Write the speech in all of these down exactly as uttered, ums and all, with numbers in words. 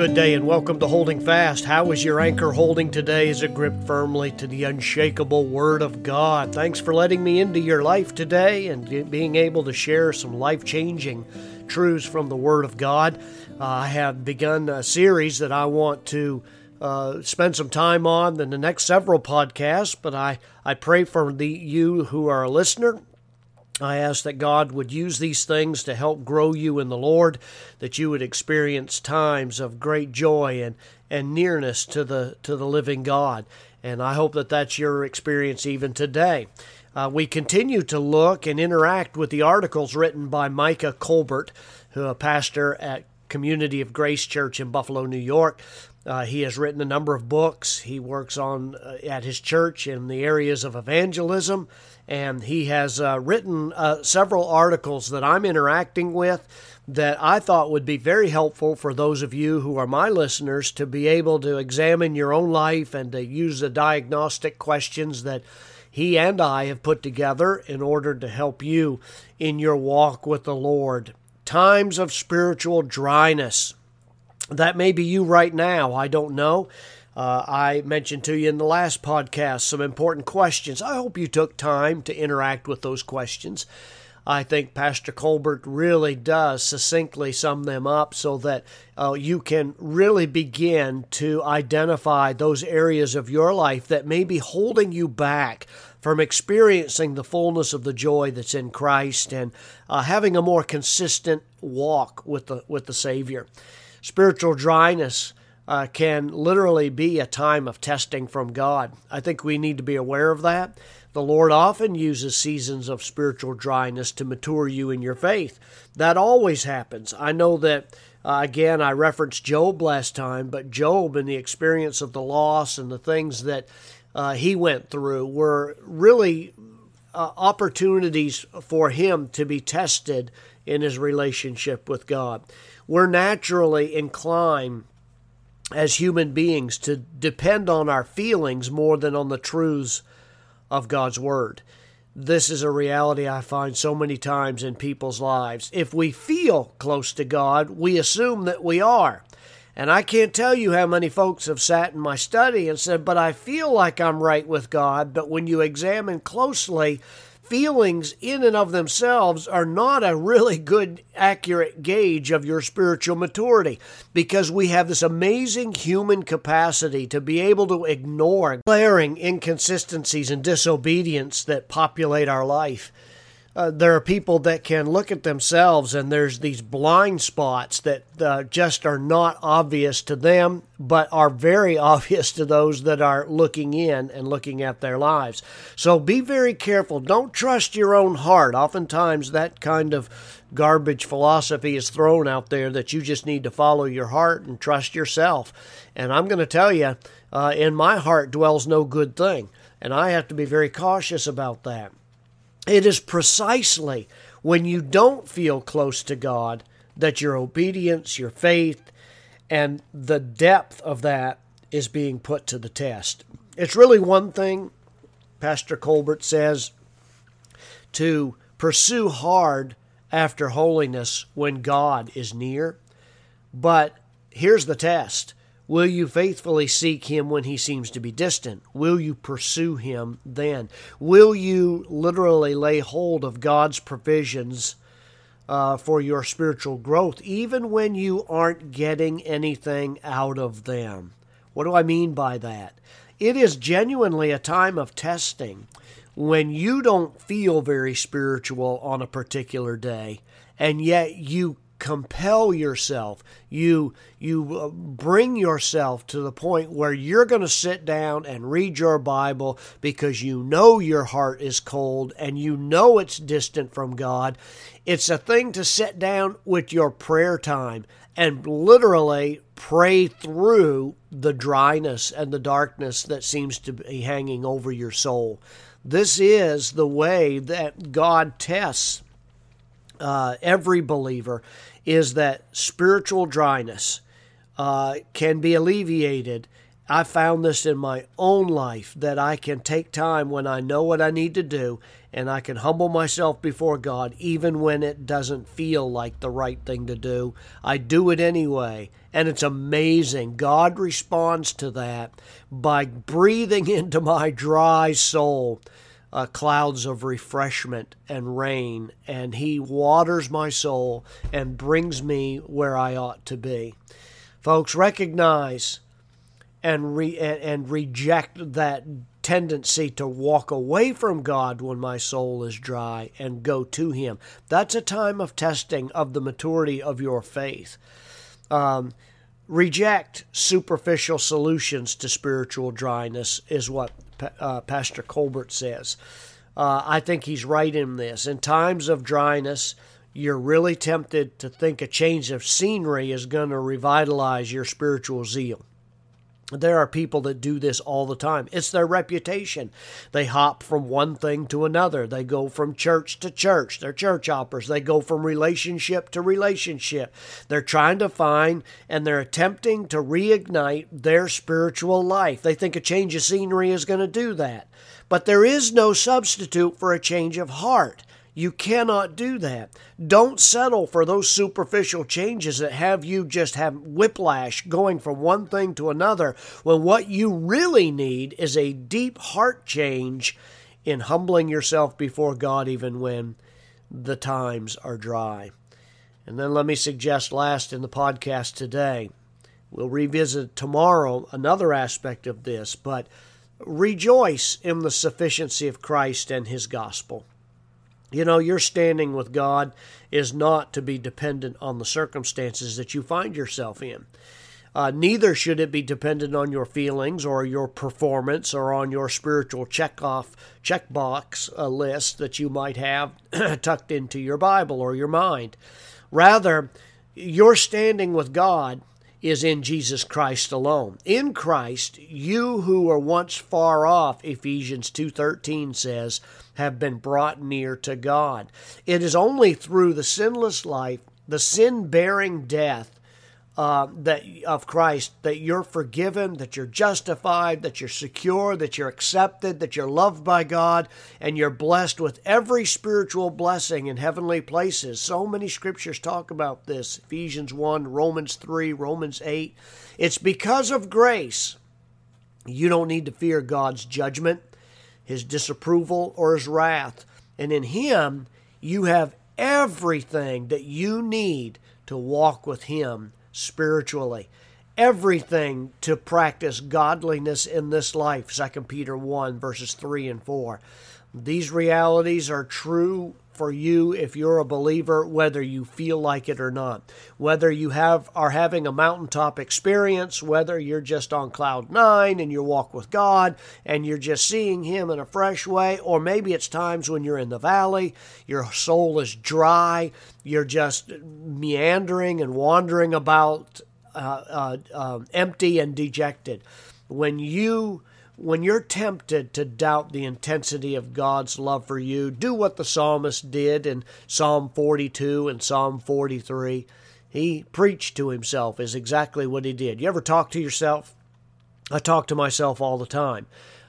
good day and welcome to Holding Fast. How is your anchor holding today as it gripped firmly to the unshakable Word of God? Thanks for letting me into your life today and being able to share some life-changing truths from the Word of God. Uh, I have begun a series that I want to uh, spend some time on in the next several podcasts, but I, I pray for the you who are a listener. I ask that God would use these things to help grow you in the Lord, that you would experience times of great joy and, and nearness to the to the living God. And I hope that that's your experience even today. Uh, we continue to look and interact with the articles written by Micah Colbert, who a pastor at Community of Grace Church in Buffalo, New York. Uh, he has written a number of books. He works on uh, at his church in the areas of evangelism, and he has uh, written uh, several articles that I'm interacting with that I thought would be very helpful for those of you who are my listeners to be able to examine your own life and to use the diagnostic questions that he and I have put together in order to help you in your walk with the Lord. Times of spiritual dryness. That may be you right now. I don't know. Uh, I mentioned to you in the last podcast some important questions. I hope you took time to interact with those questions. I think Pastor Colbert really does succinctly sum them up so that uh, you can really begin to identify those areas of your life that may be holding you back from experiencing the fullness of the joy that's in Christ and uh, having a more consistent walk with the with the Savior. Spiritual dryness uh, can literally be a time of testing from God. I think we need to be aware of that. The Lord often uses seasons of spiritual dryness to mature you in your faith. That always happens. I know that, uh, again, I referenced Job last time, but Job and the experience of the loss and the things that uh, he went through were really uh, opportunities for him to be tested in his relationship with God. We're naturally inclined as human beings to depend on our feelings more than on the truths of God's Word. This is a reality I find so many times in people's lives. If we feel close to God, we assume that we are. And I can't tell you how many folks have sat in my study and said, but I feel like I'm right with God. But when you examine closely, feelings in and of themselves are not a really good, accurate gauge of your spiritual maturity because we have this amazing human capacity to be able to ignore glaring inconsistencies and disobedience that populate our life. Uh, there are people that can look at themselves and there's these blind spots that uh, just are not obvious to them, but are very obvious to those that are looking in and looking at their lives. So be very careful. Don't trust your own heart. Oftentimes that kind of garbage philosophy is thrown out there that you just need to follow your heart and trust yourself. And I'm going to tell you, uh, in my heart dwells no good thing. And I have to be very cautious about that. It is precisely when you don't feel close to God that your obedience, your faith, and the depth of that is being put to the test. It's really one thing, Pastor Colbert says, to pursue hard after holiness when God is near. But here's the test. Will you faithfully seek Him when He seems to be distant? Will you pursue Him then? Will you literally lay hold of God's provisions uh, for your spiritual growth, even when you aren't getting anything out of them? What do I mean by that? It is genuinely a time of testing when you don't feel very spiritual on a particular day, and yet you compel yourself, you you bring yourself to the point where you're going to sit down and read your Bible because you know your heart is cold and you know it's distant from God. It's a thing to sit down with your prayer time and literally pray through the dryness and the darkness that seems to be hanging over your soul. This is the way that God tests Uh, every believer, is that spiritual dryness uh, can be alleviated I found this in my own life, that I can take time when I know what I need to do, and I can humble myself before God even when it doesn't feel like the right thing to do. I do it anyway, and it's amazing. God responds to that by breathing into my dry soul uh, clouds of refreshment and rain, and He waters my soul and brings me where I ought to be. Folks, recognize And, re- and reject that tendency to walk away from God when my soul is dry and go to Him. That's a time of testing of the maturity of your faith. Um, reject superficial solutions to spiritual dryness is what uh, Pastor Colbert says. Uh, I think he's right in this. In times of dryness, you're really tempted to think a change of scenery is going to revitalize your spiritual zeal. There are people that do this all the time. It's their reputation. They hop from one thing to another. They go from church to church. They're church hoppers. They go from relationship to relationship. They're trying to find and they're attempting to reignite their spiritual life. They think a change of scenery is going to do that. But there is no substitute for a change of heart. You cannot do that. Don't settle for those superficial changes that have you just have whiplash going from one thing to another, when what you really need is a deep heart change in humbling yourself before God even when the times are dry. And then let me suggest last in the podcast today, we'll revisit tomorrow another aspect of this, but rejoice in the sufficiency of Christ and His gospel. You know, your standing with God is not to be dependent on the circumstances that you find yourself in. Uh, neither should it be dependent on your feelings or your performance or on your spiritual checkoff, checkbox uh, list that you might have tucked into your Bible or your mind. Rather, your standing with God is in Jesus Christ alone. In Christ, you who were once far off, Ephesians two thirteen says, have been brought near to God. It is only through the sinless life, the sin-bearing death uh, that of Christ, that you're forgiven, that you're justified, that you're secure, that you're accepted, that you're loved by God, and you're blessed with every spiritual blessing in heavenly places. So many scriptures talk about this, Ephesians one, Romans three, Romans eight. It's because of grace. You don't need to fear God's judgment, His disapproval, or His wrath. And in Him, you have everything that you need to walk with Him spiritually. Everything to practice godliness in this life, Second Peter one, verses three and four. These realities are true for you if you're a believer, whether you feel like it or not. Whether you have are having a mountaintop experience, whether you're just on cloud nine in your walk with God and you're just seeing Him in a fresh way, or maybe it's times when you're in the valley, your soul is dry, you're just meandering and wandering about, uh, uh, uh, empty and dejected. When you When you're tempted to doubt the intensity of God's love for you, do what the psalmist did in Psalm forty-two and Psalm forty-three. He preached to himself is exactly what he did. You ever talk to yourself? I talk to myself all the time.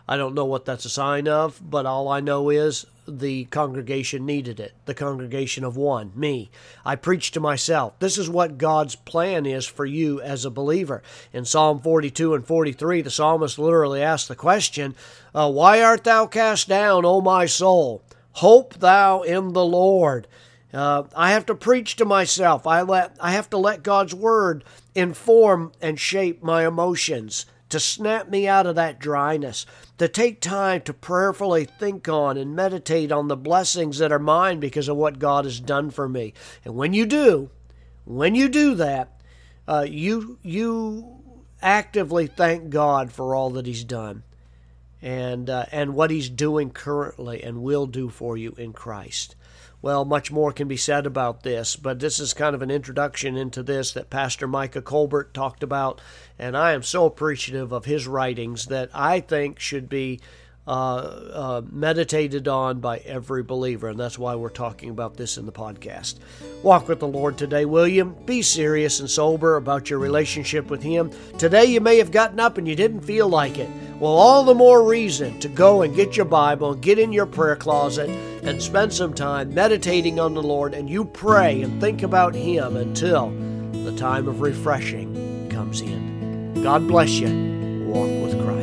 I don't know what that's a sign of, but all I know is the congregation needed it. The congregation of one, me. I preach to myself. This is what God's plan is for you as a believer. In Psalm forty-two and forty-three, the psalmist literally asked the question, uh, why art thou cast down, O my soul? Hope thou in the Lord. Uh, I have to preach to myself. I let. I have to let God's word inform and shape my emotions, to snap me out of that dryness, to take time to prayerfully think on and meditate on the blessings that are mine because of what God has done for me. And when you do, when you do that, uh, you you actively thank God for all that He's done and uh, and what He's doing currently and will do for you in Christ. Well, much more can be said about this, but this is kind of an introduction into this that Pastor Micah Colbert talked about, and I am so appreciative of his writings that I think should be uh, uh, meditated on by every believer. And that's why we're talking about this in the podcast. Walk with the Lord today, will you? Be serious and sober about your relationship with Him. Today you may have gotten up and you didn't feel like it. Well, all the more reason to go and get your Bible, get in your prayer closet, and spend some time meditating on the Lord, and you pray and think about Him until the time of refreshing comes in. God bless you. Walk with Christ.